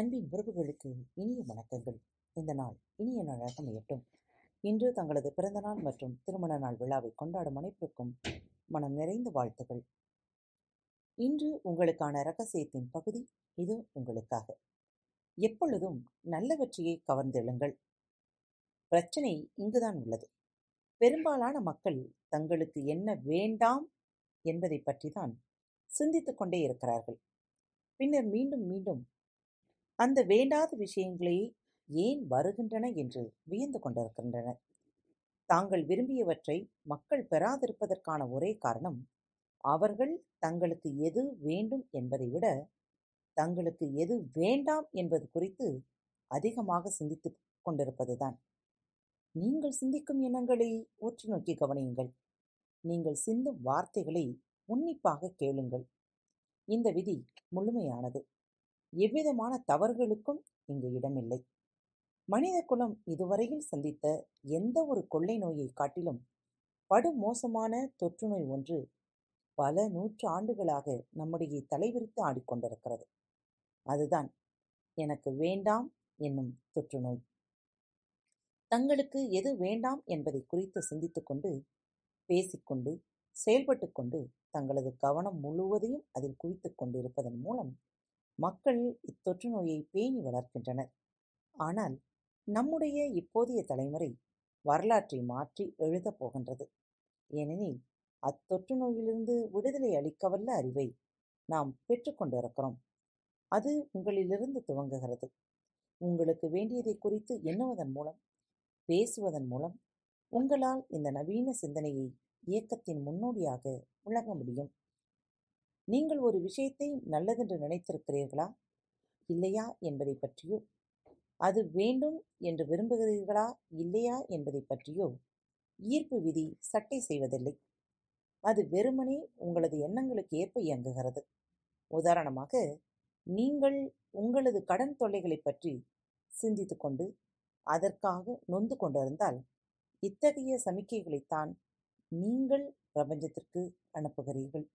அன்பின் உறவுகளுக்கு இனிய வணக்கங்கள். இந்த நாள் இனிய நாளாக அமையட்டும். இன்று தங்களது பிறந்தநாள் மற்றும் திருமண நாள் விழாவை கொண்டாடும் அனைவருக்கும் மனம் நிறைந்த வாழ்த்துகள். இன்று உங்களுக்கான இரகசியத்தின் பகுதி இது உங்களுக்காக. எப்பொழுதும் நல்ல வெற்றியை கவர்ந்தெழுங்கள். பிரச்சனை இங்குதான் உள்ளது. பெரும்பாலான மக்கள் தங்களுக்கு என்ன வேண்டாம் என்பதை பற்றி தான் சிந்தித்து கொண்டே இருக்கிறார்கள். பின்னர் மீண்டும் மீண்டும் அந்த வேண்டாத விஷயங்களே ஏன் வருகின்றன என்று வியந்து கொண்டிருக்கின்றனர். தாங்கள் விரும்பியவற்றை மக்கள் பெறாதிருப்பதற்கான ஒரே காரணம் அவர்கள் தங்களுக்கு எது வேண்டும் என்பதை விட தங்களுக்கு எது வேண்டாம் என்பது குறித்து அதிகமாக சிந்தித்து கொண்டிருப்பதுதான். நீங்கள் சிந்திக்கும் எண்ணங்களை உற்று நோக்கி கவனியுங்கள். நீங்கள் சிந்தும் வார்த்தைகளை உன்னிப்பாக கேளுங்கள். இந்த விதி முழுமையானது. எவ்விதமான தவறுகளுக்கும் இங்கு இடமில்லை. மனித குலம் இதுவரையில் சந்தித்த எந்த ஒரு கொள்ளை நோயை காட்டிலும் படுமோசமான தொற்று நோய் ஒன்று பல நூற்று ஆண்டுகளாக நம்முடைய தலைவிரித்து ஆடிக்கொண்டிருக்கிறது. அதுதான் எனக்கு வேண்டாம் என்னும் தொற்று நோய். தங்களுக்கு எது வேண்டாம் என்பதை குறித்து சிந்தித்து கொண்டு, பேசிக்கொண்டு, செயல்பட்டு கொண்டு தங்களது கவனம் முழுவதையும் அதில் குவித்து கொண்டிருப்பதன் மூலம் மக்கள் இத்தொற்று நோயை பேணி வளர்க்கின்றனர். ஆனால் நம்முடைய இப்போதைய தலைமுறை வரலாற்றை மாற்றி எழுதப் போகின்றது. ஏனெனில் அத்தொற்று நோயிலிருந்து விடுதலை அளிக்கவல்ல அறிவை நாம் பெற்றுக்கொண்டிருக்கிறோம். அது உங்களிலிருந்து துவங்குகிறது. உங்களுக்கு வேண்டியதை குறித்து எண்ணுவதன் மூலம், பேசுவதன் மூலம் உங்களால் இந்த நவீன சிந்தனையை இயக்கத்தின் முன்னோடியாக விளங்க முடியும். நீங்கள் ஒரு விஷயத்தை நல்லதென்று நினைத்திருக்கிறீர்களா இல்லையா என்பதை பற்றியோ, அது வேண்டும் என்று விரும்புகிறீர்களா இல்லையா என்பதை பற்றியோ ஈர்ப்பு விதி சட்டை செய்வதில்லை. அது வெறுமனே உங்களது எண்ணங்களுக்கு ஏற்ப இயங்குகிறது. உதாரணமாக, நீங்கள் உங்களது கடன் தொல்லைகளை பற்றி சிந்தித்து கொண்டு அதற்காக நொந்து கொண்டிருந்தால் இத்தகைய சமிக்கைகளைத்தான் நீங்கள் பிரபஞ்சத்திற்கு அனுப்புகிறீர்கள்.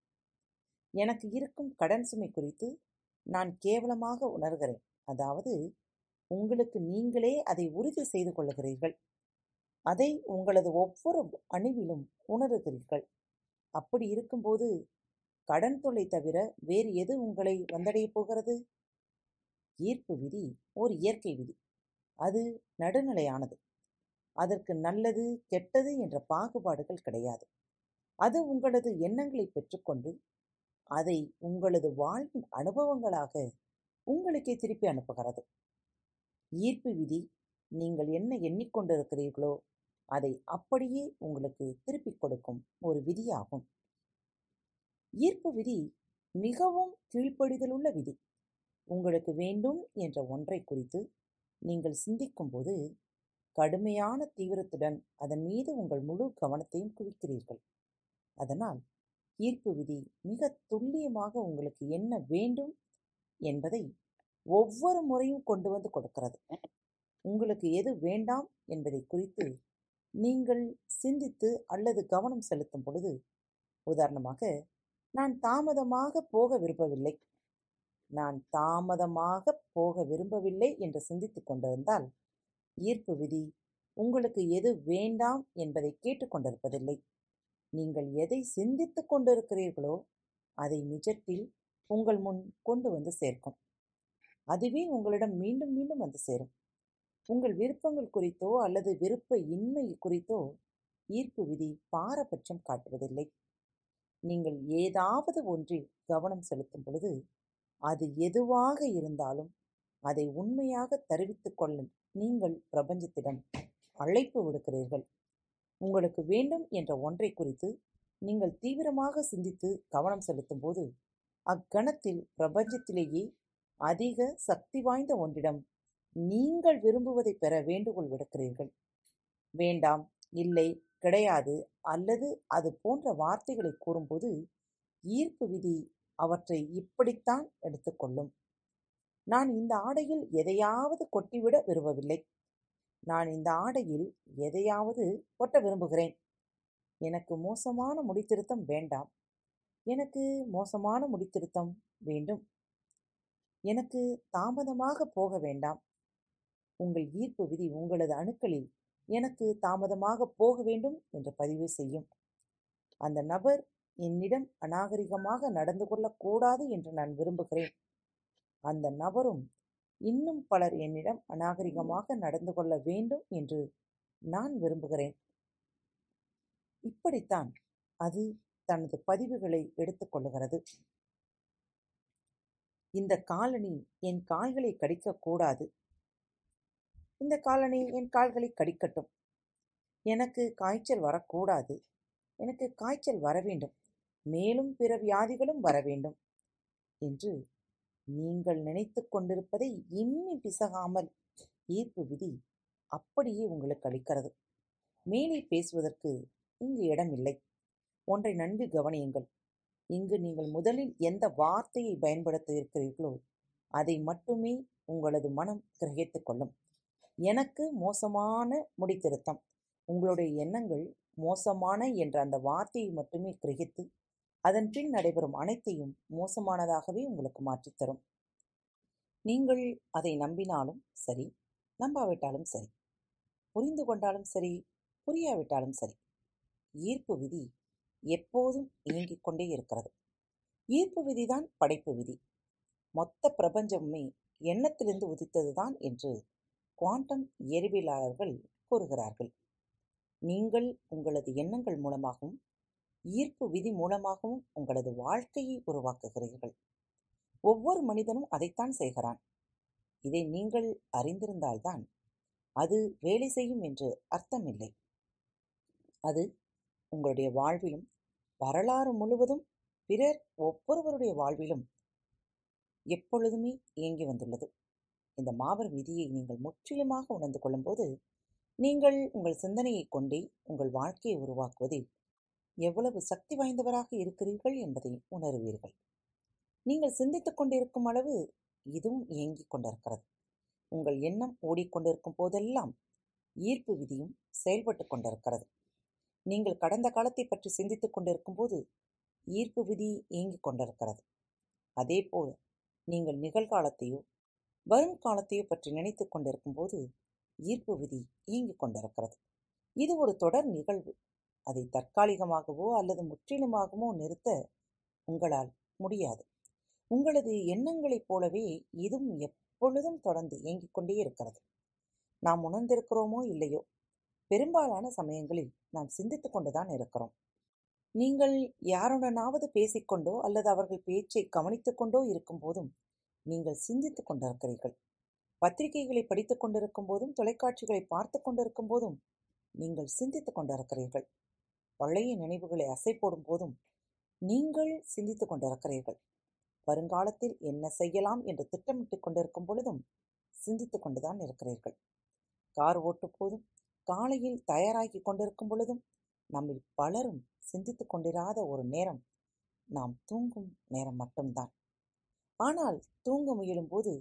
எனக்கு இருக்கும் கடன் சுமை குறித்து நான் கேவலமாக உணர்கிறேன், அதாவது உங்களுக்கு நீங்களே அதை உறுதி செய்து கொள்ளுகிறீர்கள். அதை உங்களது ஒவ்வொரு அணுவிலும் உணர்கிறீர்கள். அப்படி இருக்கும்போது கடன் தொல்லை தவிர வேறு எது உங்களை வந்தடைய போகிறது? ஈர்ப்பு விதி ஒரு இயற்கை விதி. அது நடுநிலையானது. அதற்கு நல்லது கெட்டது என்ற பாகுபாடுகள் கிடையாது. அது உங்களது எண்ணங்களை பெற்றுக்கொண்டு அதை உங்களது வாழ்வின் அனுபவங்களாக உங்களுக்கே திருப்பி அனுப்புகிறது. ஈர்ப்பு விதி நீங்கள் என்ன எண்ணிக்கொண்டிருக்கிறீர்களோ அதை அப்படியே உங்களுக்கு திருப்பிக் கொடுக்கும் ஒரு விதியாகும். ஈர்ப்பு விதி மிகவும் கீழ்ப்படிதலுள்ள விதி. உங்களுக்கு வேண்டும் என்ற ஒன்றை குறித்து நீங்கள் சிந்திக்கும் போது கடுமையான தீவிரத்துடன் அதன் மீது உங்கள் முழு கவனத்தையும் குவிக்கிறீர்கள். அதனால் ஈர்ப்பு விதி மிக துல்லியமாக உங்களுக்கு என்ன வேண்டும் என்பதை ஒவ்வொரு முறையும் கொண்டு வந்து கொடுக்கிறது. உங்களுக்கு எது வேண்டாம் என்பதை குறித்து நீங்கள் சிந்தித்து அல்லது கவனம் செலுத்தும் பொழுது, உதாரணமாக, நான் தாமதமாக போக விரும்பவில்லை, என்று சிந்தித்து கொண்டிருந்தால் ஈர்ப்பு விதி உங்களுக்கு எது வேண்டாம் என்பதை கேட்டுக்கொண்டிருப்பதில்லை. நீங்கள் எதை சிந்தித்து கொண்டிருக்கிறீர்களோ அதை நிஜத்தில் உங்கள் முன் கொண்டு வந்து சேர்க்கும். அதுவே உங்களிடம் மீண்டும் மீண்டும் வந்து சேரும். உங்கள் விருப்பங்கள் குறித்தோ அல்லது விருப்ப இன்மை குறித்தோ ஈர்ப்பு விதி பாரபட்சம் காட்டுவதில்லை. நீங்கள் ஏதாவது ஒன்றில் கவனம் செலுத்தும் பொழுது அது எதுவாக இருந்தாலும் அதை உண்மையாக தெரிவித்து கொள்ள நீங்கள் பிரபஞ்சத்திடம் அழைப்பு விடுக்கிறீர்கள். உங்களுக்கு வேண்டும் என்ற ஒன்றை குறித்து நீங்கள் தீவிரமாக சிந்தித்து கவனம் செலுத்தும் போது அக்கணத்தில் பிரபஞ்சத்திலேயே அதிக சக்தி வாய்ந்த ஒன்றிடம் நீங்கள் விரும்புவதை பெற வேண்டுகோள் விடுக்கிறீர்கள். வேண்டாம், இல்லை, கிடையாது அல்லது அது போன்ற வார்த்தைகளை கூறும்போது ஈர்ப்பு விதி அவற்றை இப்படித்தான் எடுத்துக்கொள்ளும். நான் இந்த ஆடையில் எதையாவது கொட்டிவிட விரும்பவில்லை, நான் இந்த ஆடையில் எதையாவது கொட்ட விரும்புகிறேன். எனக்கு மோசமான முடித்திருத்தம் வேண்டாம், எனக்கு மோசமான முடித்திருத்தம் வேண்டும். எனக்கு தாமதமாக போக வேண்டாம். உங்கள் ஈர்ப்பு விதி உங்களது அணுக்களில் எனக்கு தாமதமாக போக வேண்டும் என்று பதிவு செய்யும். அந்த நபர் என்னிடம் அநாகரிகமாக நடந்து கொள்ளக்கூடாது என்று நான் விரும்புகிறேன். அந்த நபரும் இன்னும் பலர் என்னிடம் அநாகரிகமாக நடந்து கொள்ள வேண்டும் என்று நான் விரும்புகிறேன். இப்படித்தான் அது தனது பதிவுகளை எடுத்துக்கொள்கிறது. இந்த காலனி என் கால்களை கடிக்கக்கூடாது. இந்த காலனி என் கால்களை கடிக்கட்டும். எனக்கு காய்ச்சல் வரக்கூடாது. எனக்கு காய்ச்சல் வர வேண்டும். மேலும் பிற வியாதிகளும் வர வேண்டும் என்று நீங்கள் நினைத்து கொண்டிருப்பதை எண்ணி பிசகாமல் ஈர்ப்பு விதி அப்படியே உங்களுக்கு அளிக்கிறது. மேலே பேசுவதற்கு இங்கு இடமில்லை. ஒன்றை நன்கு கவனியுங்கள். இங்கு நீங்கள் முதலில் எந்த வார்த்தையை பயன்படுத்த இருக்கிறீர்களோ அதை மட்டுமே உங்களது மனம் கிரகித்து கொள்ளும். எனக்கு மோசமான முடித்திருத்தம். உங்களுடைய எண்ணங்கள் மோசமான என்ற அந்த வார்த்தையை மட்டுமே கிரகித்து அதன் பின் நடைபெறும் அனைத்தையும் மோசமானதாகவே உங்களுக்கு மாற்றித்தரும். நீங்கள் அதை நம்பினாலும் சரி, நம்பாவிட்டாலும் சரி, புரிந்து கொண்டாலும் சரி, புரியாவிட்டாலும் சரி, ஈர்ப்பு விதி எப்போதும் இயங்கிக் கொண்டே இருக்கிறது. ஈர்ப்பு விதிதான் படைப்பு விதி. மொத்த பிரபஞ்சமே எண்ணத்திலிருந்து உதித்ததுதான் என்று குவாண்டம் இயற்பியலாளர்கள் கூறுகிறார்கள். நீங்கள் உங்களது எண்ணங்கள் மூலமாகவும் ஈர்ப்பு விதி மூலமாகவும் உங்களது வாழ்க்கையை உருவாக்குகிறீர்கள். ஒவ்வொரு மனிதனும் அதைத்தான் செய்கிறான். இதை நீங்கள் அறிந்திருந்தால்தான் அது வேலை செய்யும் என்று அர்த்தமில்லை. அது உங்களுடைய வாழ்விலும் வரலாறு முழுவதும் பிறர் ஒவ்வொருவருடைய வாழ்விலும் எப்பொழுதுமே இயங்கி வந்துள்ளது. இந்த மாபெரும் விதியை நீங்கள் முற்றிலுமாக உணர்ந்து கொள்ளும்போது நீங்கள் உங்கள் சிந்தனையை கொண்டே உங்கள் வாழ்க்கையை உருவாக்குவதில் எவ்வளவு சக்தி வாய்ந்தவராக இருக்கிறீர்கள் என்பதை உணருவீர்கள். நீங்கள் சிந்தித்து கொண்டிருக்கும் அளவு இதுவும் இயங்கிக் கொண்டிருக்கிறது. உங்கள் எண்ணம் ஓடிக்கொண்டிருக்கும் போதெல்லாம் ஈர்ப்பு விதியும் செயல்பட்டு கொண்டிருக்கிறது. நீங்கள் கடந்த காலத்தை பற்றி சிந்தித்து கொண்டிருக்கும் போது ஈர்ப்பு விதி இயங்கிக் கொண்டிருக்கிறது. அதேபோல் நீங்கள் நிகழ்காலத்தையோ வரும் காலத்தையோ பற்றி நினைத்து கொண்டிருக்கும் போது ஈர்ப்பு விதி இயங்கிக் கொண்டிருக்கிறது. இது ஒரு தொடர் நிகழ்வு. அதை தற்காலிகமாகவோ அல்லது முற்றிலுமாகவோ நிறுத்த உங்களால் முடியாது. உங்களது எண்ணங்களைப் போலவே இதுவும் எப்பொழுதும் தொடர்ந்து இயங்கிக் கொண்டே இருக்கிறது. நாம் உணர்ந்திருக்கிறோமோ இல்லையோ, பெரும்பாலான சமயங்களில் நாம் சிந்தித்து கொண்டுதான் இருக்கிறோம். நீங்கள் யாருடனாவது பேசிக்கொண்டோ அல்லது அவர்கள் பேச்சை கவனித்து கொண்டோ இருக்கும் போதும் நீங்கள் சிந்தித்து கொண்டிருக்கிறீர்கள். பத்திரிகைகளை படித்து கொண்டிருக்கும் போதும் தொலைக்காட்சிகளை பார்த்து கொண்டிருக்கும் போதும் நீங்கள் சிந்தித்து கொண்டிருக்கிறீர்கள். பழைய நினைவுகளை அசை போடும் போதும் நீங்கள் சிந்தித்து கொண்டிருக்கிறீர்கள். வருங்காலத்தில் என்ன செய்யலாம் என்று திட்டமிட்டு கொண்டிருக்கும் பொழுதும் சிந்தித்து கொண்டுதான் இருக்கிறீர்கள். கார் ஓட்டும் போதும் காலையில் தயாராகி கொண்டிருக்கும் பொழுதும் நம்மில் பலரும் சிந்தித்து கொண்டிராத ஒரு நேரம் நாம் தூங்கும் நேரம் மட்டும்தான். ஆனால் தூங்க முயலும்போது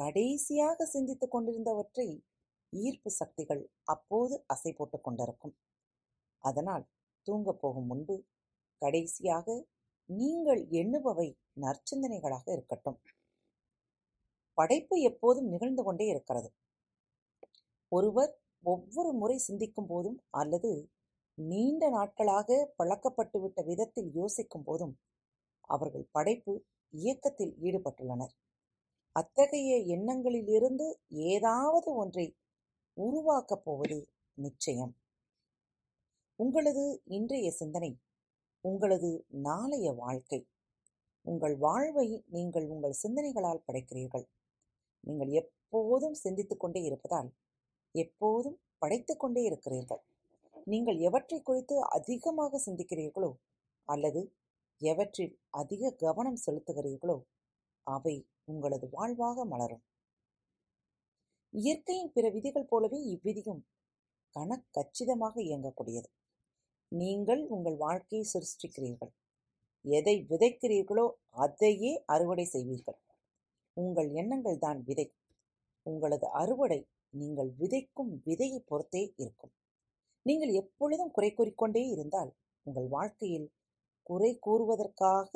கடைசியாக சிந்தித்து கொண்டிருந்தவற்றை ஈர்ப்பு சக்திகள் அப்போது அசை போட்டு கொண்டிருக்கும். அதனால் தூங்க போகும் முன்பு கடைசியாக நீங்கள் எண்ணுபவை நற்சிந்தனைகளாக இருக்கட்டும். படைப்பு எப்போதும் நிகழ்ந்து கொண்டே இருக்கிறது. ஒருவர் ஒவ்வொரு முறை சிந்திக்கும் போதும் அல்லது நீண்ட நாட்களாக பழக்கப்பட்டுவிட்ட விதத்தில் யோசிக்கும் போதும் அவர்கள் படைப்பு இயக்கத்தில் ஈடுபட்டுள்ளனர். அத்தகைய எண்ணங்களிலிருந்து ஏதாவது ஒன்றை உருவாக்கப் போவது நிச்சயம். உங்களது இன்றைய சிந்தனை உங்களது நாளைய வாழ்க்கை. உங்கள் வாழ்வை நீங்கள் உங்கள் சிந்தனைகளால் படைக்கிறீர்கள். நீங்கள் எப்போதும் சிந்தித்து கொண்டே இருப்பதால் எப்போதும் படைத்து கொண்டே இருக்கிறீர்கள். நீங்கள் எவற்றை குறித்து அதிகமாக சிந்திக்கிறீர்களோ அல்லது எவற்றில் அதிக கவனம் செலுத்துகிறீர்களோ அவை உங்களது வாழ்வாக மலரும். இயற்கையின் பிற விதிகள் போலவே இவ்விதியும் கணக்கச்சிதமாக இயங்கக்கூடியது. நீங்கள் உங்கள் வாழ்க்கையை சிருஷ்டிக்கிறீர்கள். எதை விதைக்கிறீர்களோ அதையே அறுவடை செய்வீர்கள். உங்கள் எண்ணங்கள் தான் விதை. உங்களது அறுவடை நீங்கள் விதைக்கும் விதையை பொறுத்தே இருக்கும். நீங்கள் எப்பொழுதும் குறை கூறிக்கொண்டே இருந்தால் உங்கள் வாழ்க்கையில் குறை கூறுவதற்காக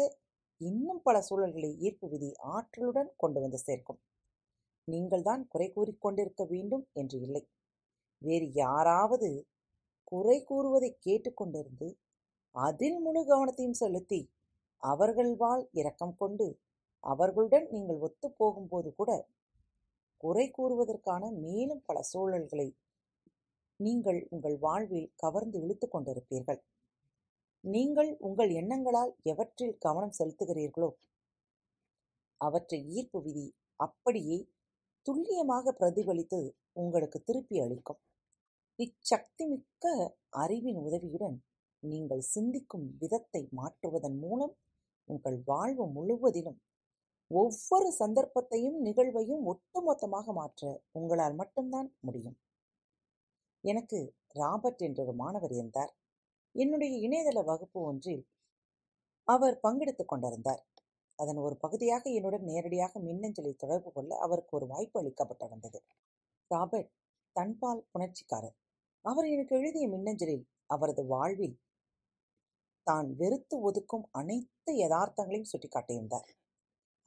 இன்னும் பல சூழல்களை ஈர்ப்பு விதி ஆற்றலுடன் கொண்டு வந்து சேர்க்கும். நீங்கள்தான் குறை கூறிக்கொண்டிருக்க வேண்டும் என்று இல்லை, வேறு யாராவது குறை கூறுவதை கேட்டுக்கொண்டிருந்து அதில் முழு கவனத்தையும் செலுத்தி அவர்கள் வாழ் இரக்கம் கொண்டு அவர்களுடன் நீங்கள் ஒத்து போகும்போது கூட குறை கூறுவதற்கான மேலும் பல சூழல்களை நீங்கள் உங்கள் வாழ்வில் கவர்ந்து இழுத்து கொண்டிருப்பீர்கள். நீங்கள் உங்கள் எண்ணங்களால் எவற்றில் கவனம் செலுத்துகிறீர்களோ அவற்றை ஈர்ப்பு விதி அப்படியே துல்லியமாக பிரதிபலித்து உங்களுக்கு திருப்பி அளிக்கும். இச்சக்தி மிக்க அறிவின் உதவியுடன் நீங்கள் சிந்திக்கும் விதத்தை மாற்றுவதன் மூலம் உங்கள் வாழ்வு முழுவதிலும் ஒவ்வொரு சந்தர்ப்பத்தையும் நிகழ்வையும் ஒட்டுமொத்தமாக மாற்ற உங்களால் மட்டும்தான் முடியும். எனக்கு ராபர்ட் என்றொரு மாணவர் இருந்தார். என்னுடைய இணையதள வகுப்பு ஒன்றில் அவர் பங்கெடுத்து கொண்டிருந்தார். அதன் ஒரு பகுதியாக என்னுடன் நேரடியாக மின்னஞ்சலில் தொடர்பு கொள்ள அவருக்கு ஒரு வாய்ப்பு அளிக்கப்பட்டிருந்தது. ராபர்ட் தன்பால் புணர்ச்சிக்காரர். அவர் எனக்கு எழுதிய மின்னஞ்சலில் அவரது வாழ்வில் தான் வெறுத்து ஒதுக்கும் அனைத்து யதார்த்தங்களையும் சுட்டிக்காட்டியிருந்தார்.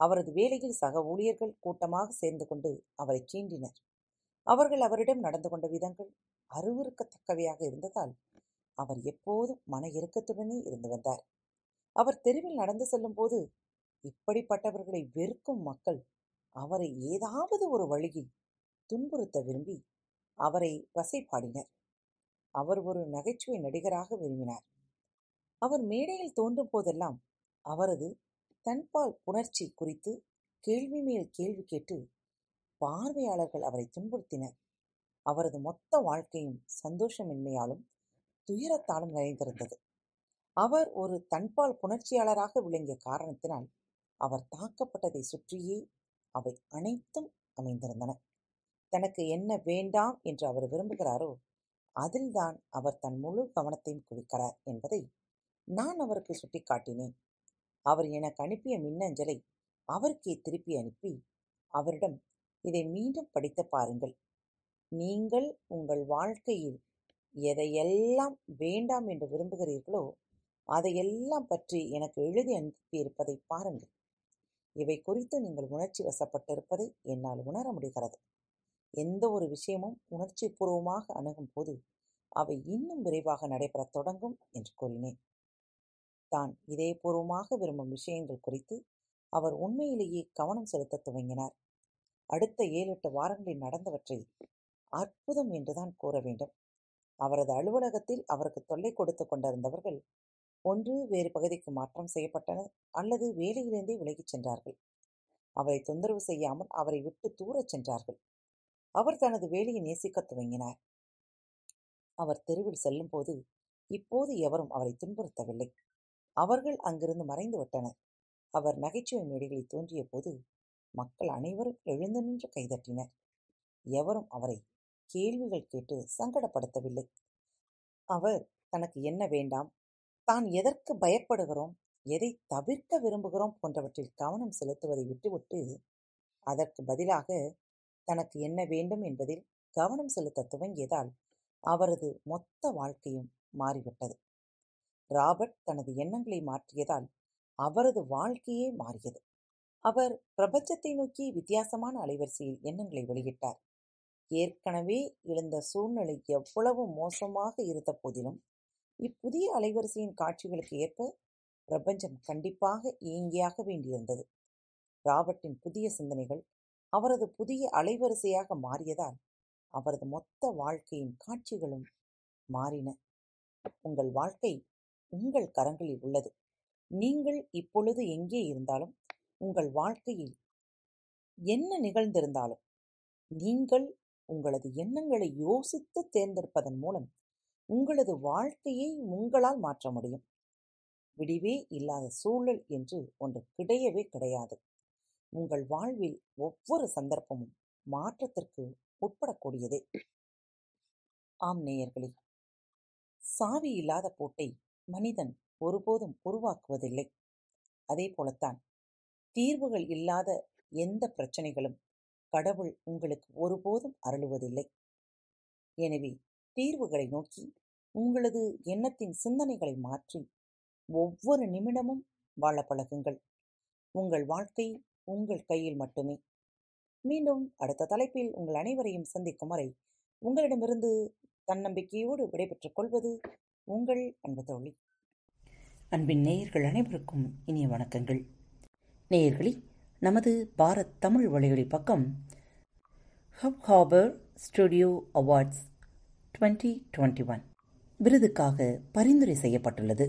அவரது வேலையில் சக ஊழியர்கள் கூட்டமாக சேர்ந்து கொண்டு அவரை சீண்டினர். அவர்கள் அவரிடம் நடந்து கொண்ட விதங்கள் அருவருக்கத்தக்கவையாக இருந்ததால் அவர் எப்போதும் மன இறுக்கத்துடனே இருந்து வந்தார். அவர் தெருவில் நடந்து செல்லும் போது இப்படிப்பட்டவர்களை வெறுக்கும் மக்கள் அவரை ஏதாவது ஒரு வழியில் துன்புறுத்த விரும்பி அவரை வசைபாடினர். அவர் ஒரு நகைச்சுவை நடிகராக விரும்பினார். அவர் மேடையில் தோன்றும் போதெல்லாம் அவரது தன்பால் புணர்ச்சி குறித்து கேள்வி மேல் கேள்வி கேட்டு பார்வையாளர்கள் அவரை துன்புறுத்தினர். அவரது மொத்த வாழ்க்கையும் சந்தோஷமின்மையாலும் துயரத்தாலும் நிறைந்திருந்தது. அவர் ஒரு தன்பால் புணர்ச்சியாளராக விளங்கிய காரணத்தினால் அவர் தாக்கப்பட்டதை சுற்றியே அவை அனைத்தும் அமைந்திருந்தன. தனக்கு என்ன வேண்டாம் என்று அவர் விரும்புகிறாரோ அதில்தான் அவர் தன் முழு கவனத்தையும் குவிக்கிறார் என்பதை நான் அவருக்கு சுட்டிக்காட்டினேன். அவர் எனக்கு அனுப்பிய மின்னஞ்சலை அவருக்கே திருப்பி அனுப்பி அவரிடம், இதை மீண்டும் படித்து பாருங்கள், நீங்கள் உங்கள் வாழ்க்கையில் எதையெல்லாம் வேண்டாம் என்று விரும்புகிறீர்களோ அதையெல்லாம் பற்றி எனக்கு எழுதி அனுப்பியிருப்பதை பாருங்கள். இவை குறித்து நீங்கள் உணர்ச்சி வசப்பட்டிருப்பதை என்னால் உணர முடிகிறது. எந்த ஒரு விஷயமும் உணர்ச்சி பூர்வமாக அணுகும் போது அவை இன்னும் விரைவாக நடைபெறத் தொடங்கும் என்று கூறினேன். தான் இதயபூர்வமாக விரும்பும் விஷயங்கள் குறித்து அவர் உண்மையிலேயே கவனம் செலுத்த துவங்கினார். அடுத்த 7-8 வாரங்களில் நடந்தவற்றை அற்புதம் என்றுதான் கூற வேண்டும். அவரது அலுவலகத்தில் அவருக்கு தொல்லை கொடுத்து கொண்டிருந்தவர்கள் ஒன்று வேறு பகுதிக்கு மாற்றம் செய்யப்பட்டனர் அல்லது வேலையிலிருந்தே விலகிச் சென்றார்கள். அவரை தொந்தரவு செய்யாமல் அவரை விட்டு தூரச் சென்றார்கள். அவர் தனது வேலையை நேசிக்க துவங்கினார். அவர் தெருவில் செல்லும் போது இப்போது எவரும் அவரை துன்புறுத்தவில்லை. அவர்கள் அங்கிருந்து மறைந்து விட்டனர். அவர் நகைச்சுவை மேடைகளில் தோன்றிய போது மக்கள் அனைவரும் எழுந்து நின்று கைதட்டினர். எவரும் அவரை கேள்விகள் கேட்டு சங்கடப்படுத்தவில்லை. அவர் தனக்கு என்ன வேண்டாம், தான் எதற்கு பயப்படுகிறோம், எதை தவிர்க்க விரும்புகிறோம் போன்றவற்றில் கவனம் செலுத்துவதை விட்டுவிட்டு அதற்கு பதிலாக தனக்கு என்ன வேண்டும் என்பதில் கவனம் செலுத்த துவங்கியதால் அவரது மொத்த வாழ்க்கையும் மாறிவிட்டது. ராபர்ட் தனது எண்ணங்களை மாற்றியதால் அவரது வாழ்க்கையே மாறியது. அவர் பிரபஞ்சத்தை நோக்கி வித்தியாசமான அலைவரிசையில் எண்ணங்களை வெளியிட்டார். ஏற்கனவே எழுந்த சூழ்நிலை எவ்வளவு மோசமாக இருந்த போதிலும் இப்புதிய அலைவரிசையின் காட்சிகளுக்கு ஏற்ப பிரபஞ்சம் கண்டிப்பாக இயங்கியாக வேண்டியிருந்தது. ராபர்ட்டின் புதிய சிந்தனைகள் அவரது புதிய அலைவரிசையாக மாறியதால் அவரது மொத்த வாழ்க்கையின் காட்சிகளும் மாறின. உங்கள் வாழ்க்கை உங்கள் கரங்களில் உள்ளது. நீங்கள் இப்பொழுது எங்கே இருந்தாலும் உங்கள் வாழ்க்கையில் என்ன நிகழ்ந்திருந்தாலும் நீங்கள் உங்களது எண்ணங்களை யோசித்து தேர்ந்தெடுப்பதன் மூலம் உங்களது வாழ்க்கையை உங்களால் மாற்ற முடியும். விடிவே இல்லாத சூழல் என்று ஒன்று கிடையவே கிடையாது. உங்கள் வாழ்வில் ஒவ்வொரு சந்தர்ப்பமும் மாற்றத்திற்கு உட்படக்கூடியதே. ஆம் நேயர்களே, சாவி இல்லாத பூட்டை மனிதன் ஒருபோதும் உருவாக்குவதில்லை. அதே போலத்தான் தீர்வுகள் இல்லாத எந்த பிரச்சனைகளும் கடவுள் உங்களுக்கு ஒருபோதும் அருளுவதில்லை. எனவே தீர்வுகளை நோக்கி உங்களது எண்ணத்தின் சிந்தனைகளை மாற்றி ஒவ்வொரு நிமிடமும் வாழ பழகுங்கள். உங்கள் வாழ்க்கை உங்கள் கையில் மட்டுமே. மீண்டும் அடுத்த தலைப்பில் உங்கள் அனைவரையும் சந்திக்கும் வரை உங்களிடமிருந்து தன்னம்பிக்கையோடு விடைபெற்றுக் கொள்வது உங்கள் அன்பு தோழி. அன்பின் நேயர்கள் அனைவருக்கும் இனிய வணக்கங்கள். நேயர்களே, நமது பாரத் தமிழ் வலையொலி பக்கம் ஹப் ஹாபர் ஸ்டுடியோ அவார்ட்ஸ் 2021 விருதுக்காக பரிந்துரை செய்யப்பட்டுள்ளது.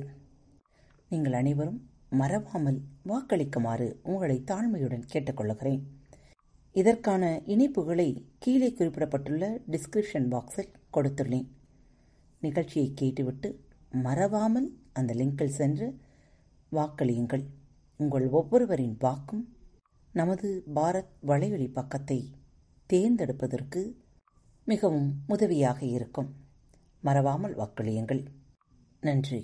நீங்கள் அனைவரும் மறவாமல் வாக்களிக்குமாறு உங்களை தாழ்மையுடன் கேட்டுக்கொள்கிறேன். இதற்கான இணைப்புகளை கீழே குறிப்பிடப்பட்டுள்ள டிஸ்கிரிப்ஷன் பாக்ஸில் கொடுத்துள்ளேன். நிகழ்ச்சியை கேட்டுவிட்டு மறவாமல் அந்த லிங்கில் சென்று வாக்களியுங்கள். உங்கள் ஒவ்வொருவரின் வாக்கும் நமது பாரத் வலையொலி பக்கத்தை தேர்ந்தெடுப்பதற்கு மிகவும் உதவியாக இருக்கும். மறவாமல் வாக்களியுங்கள். நன்றி.